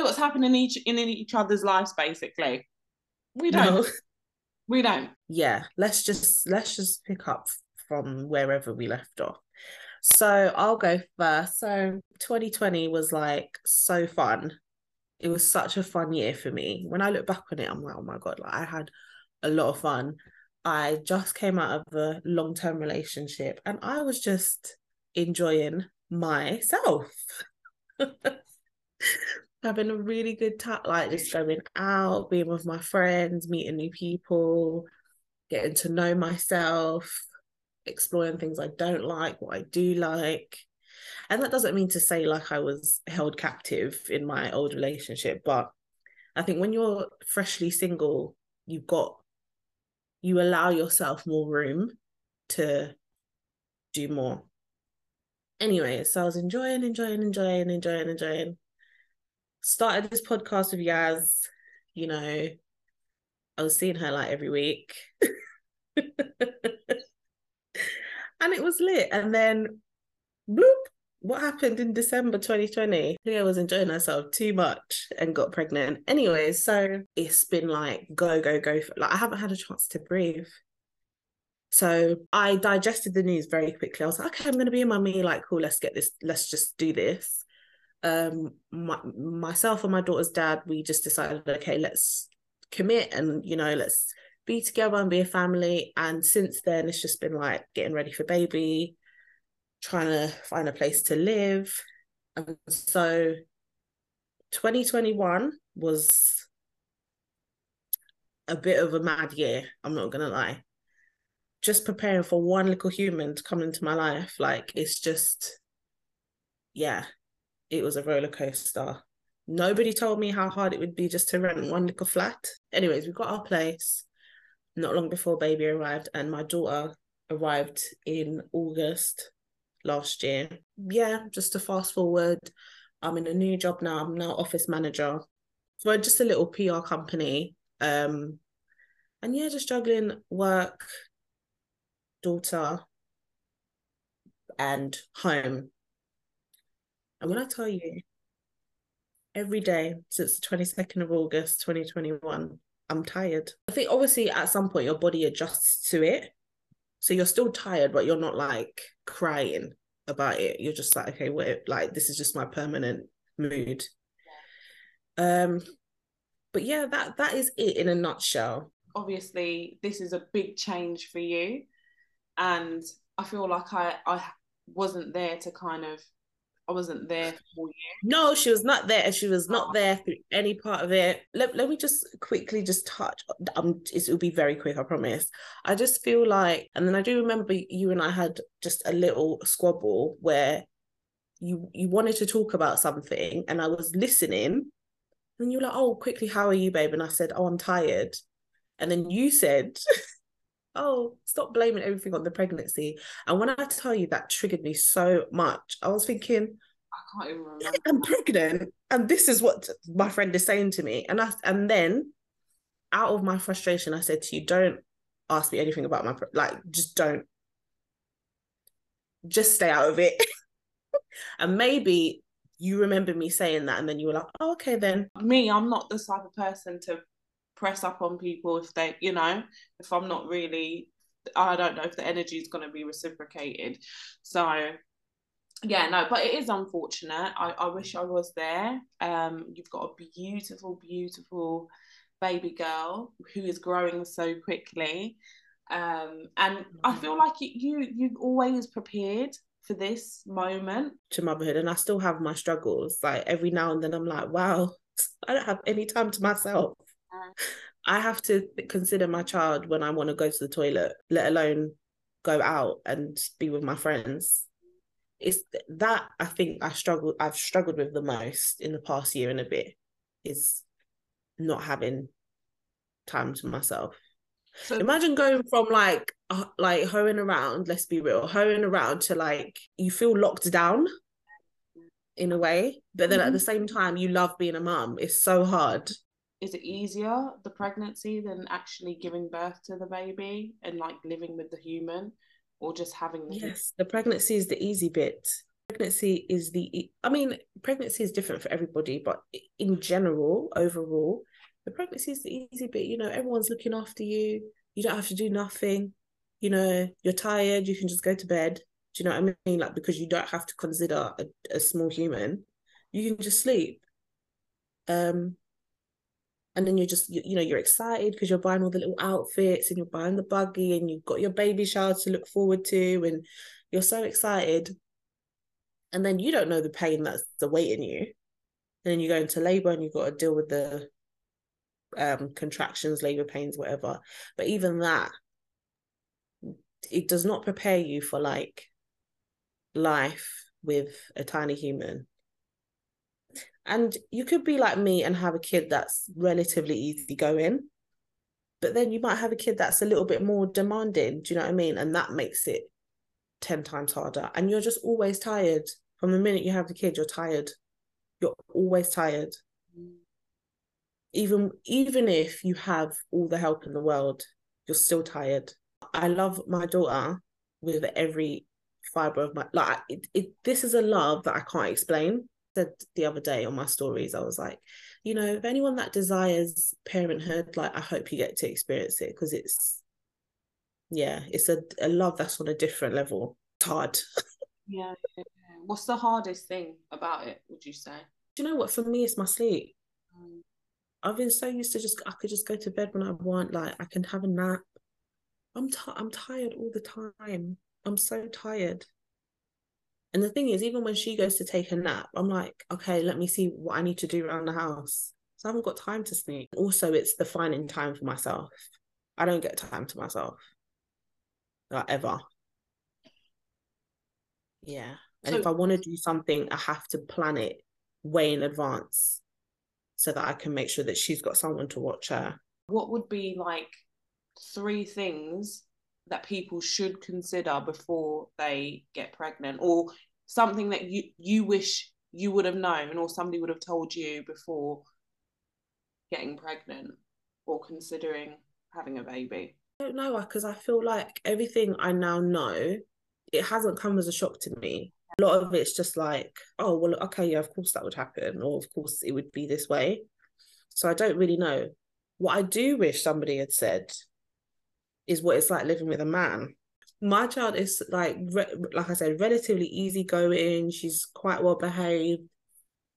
know what's happening in each other's lives, basically. We don't. No. We don't. Yeah, let's just pick up from wherever we left off. So I'll go first. So 2020 was like so fun. It was such a fun year for me. When I look back on it, I'm like, oh my God, like I had a lot of fun. I just came out of a long-term relationship and I was just enjoying myself. Having a really good time, like just going out, being with my friends, meeting new people, getting to know myself, exploring things I don't like, what I do like. And that doesn't mean to say like I was held captive in my old relationship, but I think when you're freshly single, you allow yourself more room to do more. Anyway, so I was enjoying. Started this podcast with Yaz, you know, I was seeing her like every week. And it was lit. And then, bloop, what happened in December 2020? Leah was enjoying herself too much and got pregnant. Anyway, so it's been like, go, go, go. Like, I haven't had a chance to breathe. So I digested the news very quickly. I was like, okay, I'm going to be in my me. Like, cool, let's get this. Let's just do this. Myself and my daughter's dad, we just decided, okay, let's commit and, you know, let's be together and be a family. And since then, it's just been like getting ready for baby, trying to find a place to live. And so 2021 was a bit of a mad year, I'm not gonna lie. Just preparing for one little human to come into my life, like it's just, yeah, it was a roller coaster. Nobody told me how hard it would be just to rent one little flat. Anyways, we got our place not long before baby arrived, and my daughter arrived in August last year. Yeah, just to fast forward, I'm in a new job now. I'm now office manager for just a little PR company. And yeah, just juggling work, daughter, and home. And when I tell you, every day since the 22nd of August, 2021, I'm tired. I think obviously at some point your body adjusts to it. So you're still tired, but you're not like crying about it. You're just like, okay, wait, like this is just my permanent mood. But yeah, that is it in a nutshell. Obviously, this is a big change for you. And I feel like I wasn't there to kind of, I wasn't there for you. No, she was not there, and she was not there through any part of it. Let me just quickly just touch. It will be very quick, I promise. I just feel like, and then I do remember you and I had just a little squabble where you wanted to talk about something, and I was listening, and you were like, "Oh, quickly, how are you, babe?" And I said, "Oh, I'm tired," and then you said, oh, stop blaming everything on the pregnancy. And when I tell you, that triggered me so much. I was thinking, I can't even remember. I'm pregnant, and this is what my friend is saying to me. And then, out of my frustration, I said to you, don't ask me anything about my just don't. Just stay out of it. And maybe you remember me saying that, and then you were like, oh, okay then. Me, I'm not the type of person to press up on people if they, you know, if I'm not really, I don't know if the energy is going to be reciprocated. So yeah, no, but it is unfortunate. I wish I was there. You've got a beautiful, beautiful baby girl who is growing so quickly. And I feel like you've always prepared for this moment. To motherhood, and I still have my struggles. Like every now and then I'm like, wow, I don't have any time to myself. I have to consider my child when I want to go to the toilet, let alone go out and be with my friends. It's that I think I've struggled with the most in the past year and a bit, is not having time to myself. So imagine going from like hoeing around, let's be real, hoeing around to like, you feel locked down in a way, but then at the same time, you love being a mum. It's so hard. Is it easier, the pregnancy, than actually giving birth to the baby and like living with the human, or just having the... Yes, the pregnancy is the easy bit. Pregnancy is the, I mean, pregnancy is different for everybody, but in general, overall, the pregnancy is the easy bit. You know, everyone's looking after you. You don't have to do nothing. You know, you're tired. You can just go to bed. Do you know what I mean? Like, because you don't have to consider a small human. You can just sleep. And then you're just, you know, you're excited because you're buying all the little outfits and you're buying the buggy and you've got your baby shower to look forward to and you're so excited. And then you don't know the pain that's awaiting you. And then you go into labour and you've got to deal with the contractions, labour pains, whatever. But even that, it does not prepare you for, like, life with a tiny human. And you could be like me and have a kid that's relatively easygoing, but then you might have a kid that's a little bit more demanding. Do you know what I mean? And that makes it 10 times harder. And you're just always tired. From the minute you have the kid, you're tired. You're always tired. Even if you have all the help in the world, you're still tired. I love my daughter with every fibre of my... Like, this is a love that I can't explain. I said the other day on my stories, I was like, you know, if anyone that desires parenthood, like, I hope you get to experience it, because it's, yeah, it's a love that's on a different level. It's hard. Yeah. What's the hardest thing about it, would you say? Do you know what? For me, it's my sleep. I've been so used to I could just go to bed when I want. Like, I can have a nap. I'm tired all the time. I'm so tired. And the thing is, even when she goes to take a nap, I'm like, okay, let me see what I need to do around the house. So I haven't got time to sleep. Also, it's the finding time for myself. I don't get time to myself. Like, ever. Yeah. And if I want to do something, I have to plan it way in advance so that I can make sure that she's got someone to watch her. What would be, like, 3 things that people should consider before they get pregnant, or something that you wish you would have known or somebody would have told you before getting pregnant or considering having a baby? I don't know, because I feel like everything I now know, it hasn't come as a shock to me. A lot of it's just like, oh, well, okay, yeah, of course that would happen, or of course it would be this way. So I don't really know. What I do wish somebody had said is what it's like living with a man. My child is, like I said, relatively easygoing. She's quite well behaved.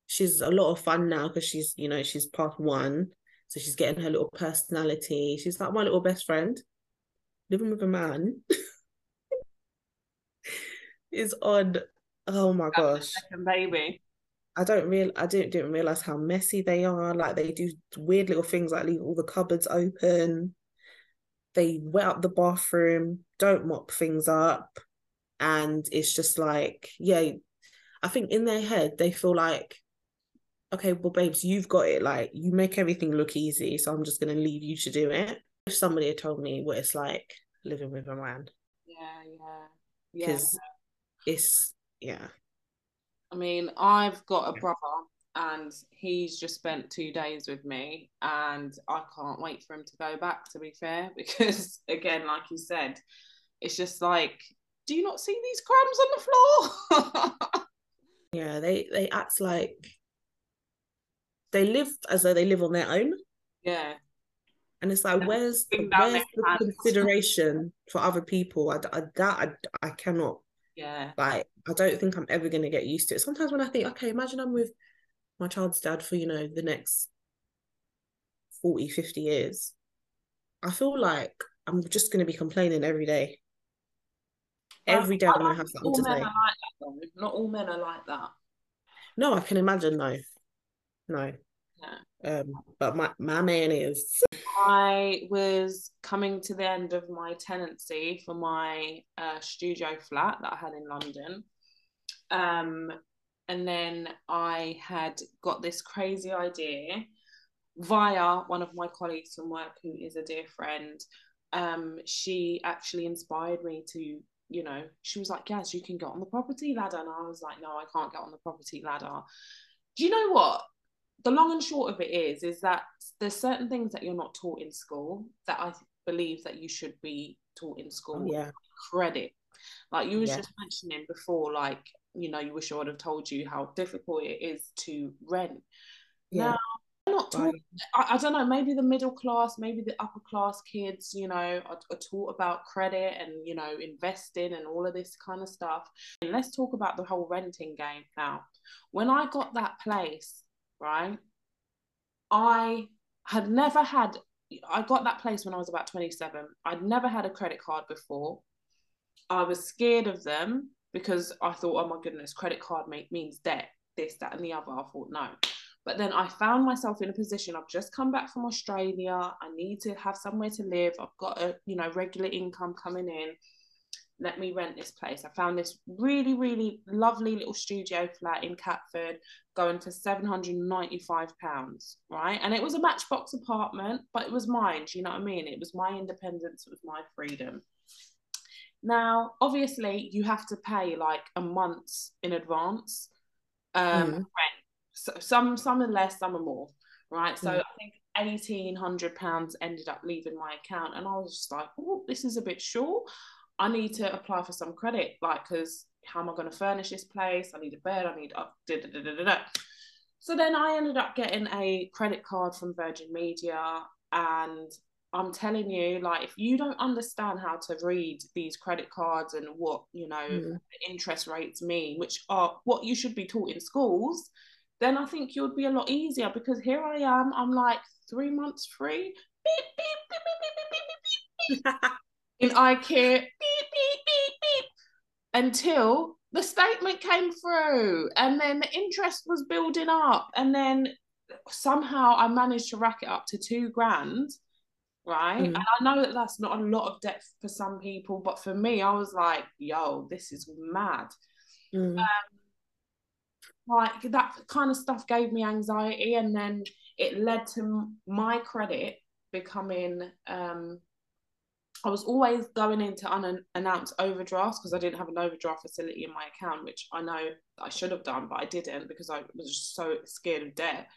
She's a lot of fun now because she's, you know, she's past 1. So she's getting her little personality. She's like my little best friend. Living with a man is odd. Oh my gosh. Second baby. I didn't realize how messy they are. Like, they do weird little things, like leave all the cupboards open. They wet up the bathroom, don't mop things up. And it's just like, yeah, I think in their head, they feel like, okay, well, babes, you've got it. Like, you make everything look easy, so I'm just going to leave you to do it. If somebody had told me what it's like living with a man. Yeah. Because it's, yeah. I mean, I've got a brother and he's just spent 2 days with me, and I can't wait for him to go back, to be fair, because, again, like you said, it's just like, do you not see these crumbs on the floor? Yeah, they act like they live as though they live on their own. Yeah. And it's like, where's the consideration for other people? I cannot. Yeah. Like, I don't think I'm ever going to get used to it. Sometimes when I think, okay, imagine I'm with my child's dad for, you know, the next 40, 50 years, I feel like I'm just going to be complaining every day. Every day I'm going to have something to say. Not all men are like that. No, I can imagine, though. No. Yeah. But my man is. I was coming to the end of my tenancy for my studio flat that I had in London. And then I had got this crazy idea via one of my colleagues from work, who is a dear friend. She actually inspired me to, you know, she was like, yes, you can get on the property ladder. And I was like, no, I can't get on the property ladder. Do you know what? The long and short of it is that there's certain things that you're not taught in school that I believe that you should be taught in school. Oh, yeah. Credit. Like you was just mentioning before, like, you know, you wish I would have told you how difficult it is to rent. Yeah. Now, I'm not taught, I don't know, maybe the middle class, maybe the upper class kids, you know, are taught about credit and, you know, investing and all of this kind of stuff. And let's talk about the whole renting game now. When I got that place, right, I got that place when I was about 27. I'd never had a credit card before. I was scared of them because I thought, oh my goodness, credit card means debt, this, that, and the other. I thought, no. But then I found myself in a position, I've just come back from Australia. I need to have somewhere to live. I've got a, you know, regular income coming in. Let me rent this place. I found this really, really lovely little studio flat in Catford going for £795, right? And it was a matchbox apartment, but it was mine, do you know what I mean? It was my independence, it was my freedom. Now, obviously, you have to pay like a month in advance rent. So some are less, some are more, right? So I think £1,800 ended up leaving my account, and I was just like, oh, this is a bit short. I need to apply for some credit, like, because how am I going to furnish this place? I need a bed, I need So then I ended up getting a credit card from Virgin Media, and I'm telling you, like, if you don't understand how to read these credit cards and what, you know, the interest rates mean, which are what you should be taught in schools, then I think you'd be a lot easier, because here I am, I'm like 3 months free, beep, beep, beep, beep, beep, beep, beep, beep. In IKEA, beep, beep, beep, beep, until the statement came through, and then the interest was building up, and then somehow I managed to rack it up to £2,000, right? And I know that that's not a lot of debt for some people, but for me, I was like, yo, this is mad. Like, that kind of stuff gave me anxiety, and then it led to my credit becoming... I was always going into unannounced overdrafts because I didn't have an overdraft facility in my account, which I know I should have done, but I didn't because I was just so scared of debt.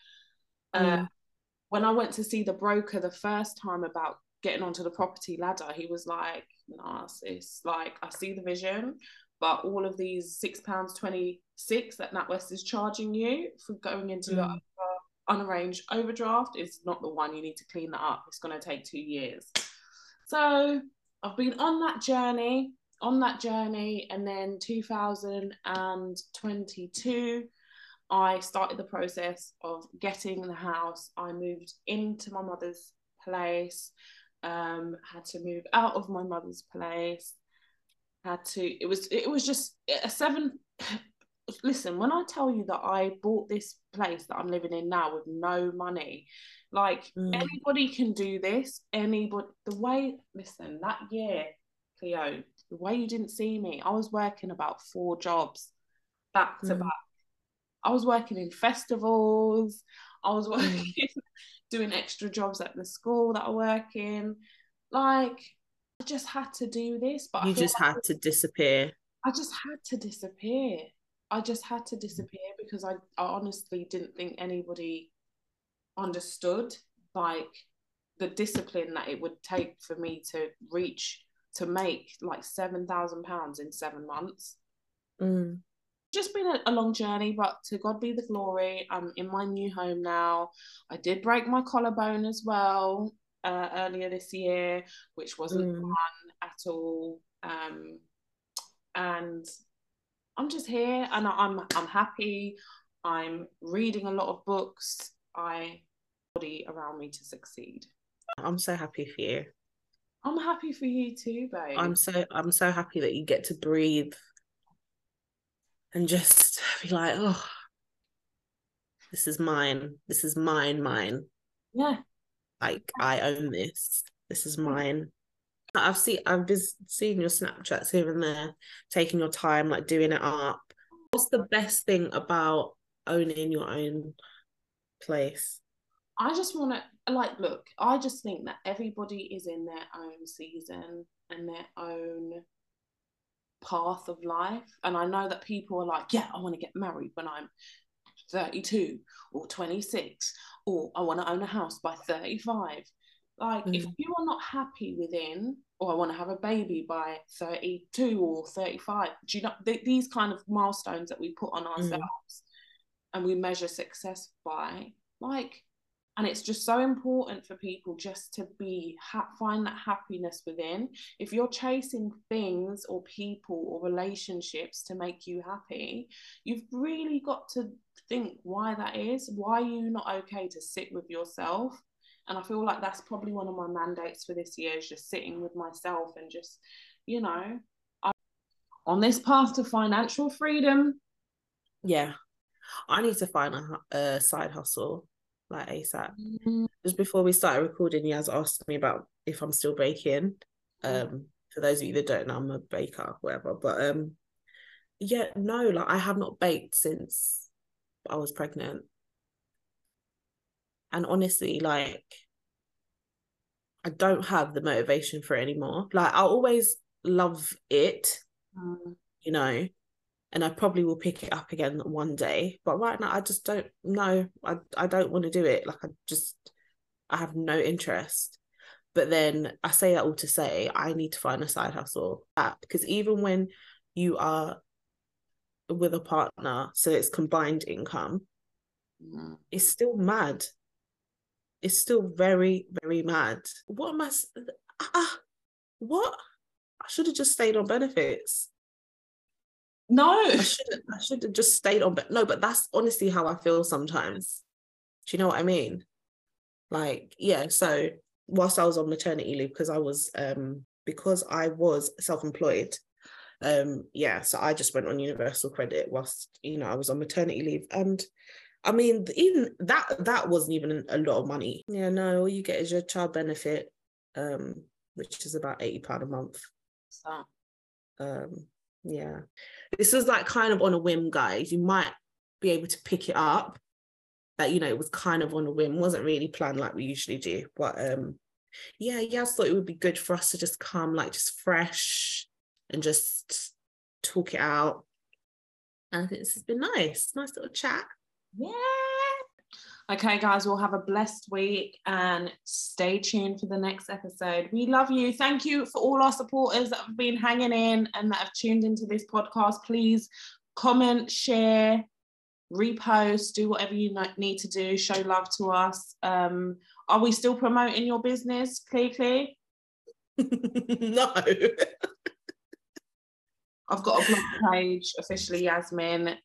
When I went to see the broker the first time about getting onto the property ladder, he was like, nah, sis, like, I see the vision, but all of these £6.26 that NatWest is charging you for going into the unarranged overdraft is not the one. You need to clean that up. It's going to take 2 years. So I've been on that journey, and then 2022, I started the process of getting the house. I moved into my mother's place, had to move out of my mother's place, it was just a seven, listen, when I tell you that I bought this place that I'm living in now with no money, like, anybody can do this. Listen, that year, Cleo, the way you didn't see me, I was working about 4 jobs back to back. I was working in festivals. I was working, doing extra jobs at the school that I work in. Like, I just had to do this. But I just had to disappear. Because I honestly didn't think anybody understood, like, the discipline that it would take for me to make like £7,000 in 7 months. Just been a long journey, but to God be the glory. I'm in my new home now. I did break my collarbone as well earlier this year, which wasn't fun at all. And I'm just here, and I'm happy. I'm reading a lot of books. I body around me to succeed. I'm so happy for you. I'm happy for you too, babe. I'm so happy that you get to breathe and just be like, oh, this is mine. This is mine. Yeah. Like, I own this. This is mine. I've been seeing your Snapchats here and there, taking your time, like, doing it up. What's the best thing about owning your own place? I just want to, like, look, I just think that everybody is in their own season and their own path of life. And I know that people are like, yeah, I want to get married when I'm 32 or 26, or I want to own a house by 35. Like, if you are not happy within or I want to have a baby by 32 or 35. Do you know, these kind of milestones that we put on ourselves and we measure success by, like, and it's just so important for people just to be, find that happiness within. If you're chasing things or people or relationships to make you happy, you've really got to think why that is. Why are you not okay to sit with yourself? And I feel like that's probably one of my mandates for this year, is just sitting with myself and just, you know, I'm on this path to financial freedom. Yeah. I need to find a side hustle, like ASAP. Just before we started recording, Yaz asked me about if I'm still baking. For those of you that don't know, I'm a baker, whatever. But yeah, no, like I have not baked since I was pregnant. And honestly, like, I don't have the motivation for it anymore. Like, I always love it, you know, and I probably will pick it up again one day. But right now, I just don't know. I don't want to do it. Like, I have no interest. But then I say that all to say, I need to find a side hustle. Because even when you are with a partner, so it's combined income, it's still mad. It's still very, very mad. What am I? What? I should have just stayed on benefits. No, I should have just stayed on. But no, but that's honestly how I feel sometimes. Do you know what I mean? Like, yeah. So whilst I was on maternity leave, because I was self-employed, yeah. So I just went on universal credit whilst, you know, I was on maternity leave. And I mean, even that wasn't even a lot of money. Yeah, no, all you get is your child benefit, which is about £80 a month. So, yeah. This was like kind of on a whim, guys. You might be able to pick it up, but, you know, it was kind of on a whim. It wasn't really planned like we usually do. But, yeah, I thought it would be good for us to just come, like, just fresh and just talk it out. And I think this has been nice. Nice little chat. Yeah. Okay, guys, we'll have a blessed week and stay tuned for the next episode. We love you. Thank you for all our supporters that have been hanging in and that have tuned into this podcast. Please comment, share, repost, do whatever you need to do. Show love to us. Are we still promoting your business, Clee? No. I've got a blog page, officially Yasmin.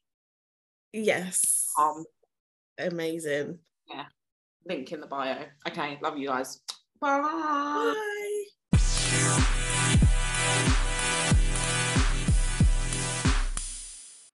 Yes. Amazing. Yeah. Link in the bio. Okay. Love you guys. Bye. Bye.